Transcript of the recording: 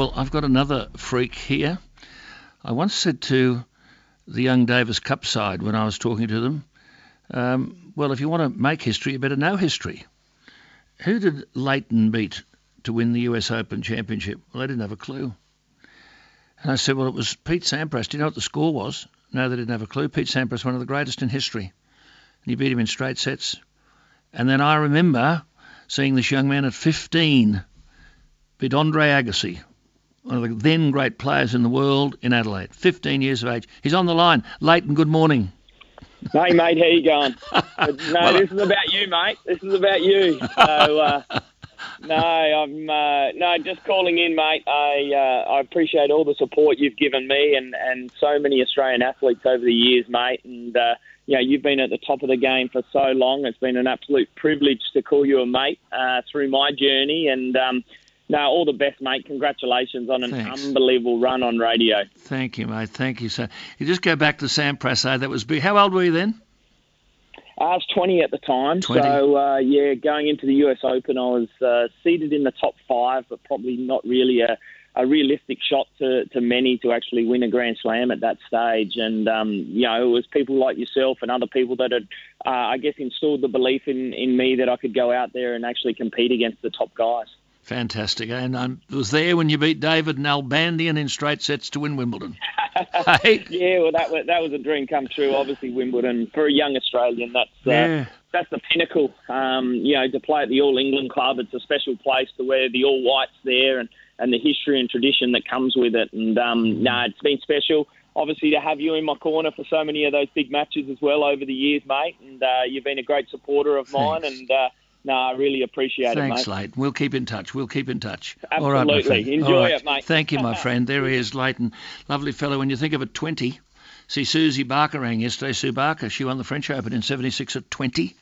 Well, I've got another freak here. I once said to the young Davis Cup side when I was talking to them, well, if you want to make history, you better know history. Who did Lleyton beat to win the US Open Championship? Well, they didn't have a clue. And I said, well, it was Pete Sampras. Do you know what the score was? No, they didn't have a clue. Pete Sampras, one of the greatest in history. And he beat him in straight sets. And then I remember seeing this young man at 15 beat Andre Agassi, one of the then great players in the world, in Adelaide. 15 years of age. He's on the line. Lleyton, good morning. Hey, mate, how you going? No, this is about you, mate. This is about you. So, no, just calling in, mate. I appreciate all the support you've given me and so many Australian athletes over the years, mate. And, you know, you've been at the top of the game for so long. It's been an absolute privilege to call you a mate through my journey. And, no, all the best, mate. Congratulations on an unbelievable run on radio. Thank you, mate. Thank you. So you just go back to Sampras. That was big. How old were you then? I was 20 at the time. 20. So, yeah, going into the US Open, I was seeded in the top five, but probably not really a realistic shot to many to actually win a Grand Slam at that stage. And, you know, it was people like yourself and other people that had, I guess, instilled the belief in me that I could go out there and actually compete against the top guys. Fantastic. And I was there when you beat David Nalbandian in straight sets to win Wimbledon. Hey? Yeah, well, that was a dream come true. Obviously, Wimbledon, for a young Australian, that's the pinnacle. You know, to play at the All England Club, it's a special place to wear the all whites there and the history and tradition that comes with it. And, no, it's been special, obviously, to have you in my corner for so many of those big matches as well over the years, mate. And you've been a great supporter of mine. Thanks. And, no, I really appreciate it, mate. Thanks, Lleyton. We'll keep in touch. We'll keep in touch. Absolutely. All right, enjoy it, mate. Thank you, my friend. There he is, Lleyton. Lovely fellow. When you think of a 20, see, Susie Barker rang yesterday. Sue Barker, she won the French Open in '76 at 20.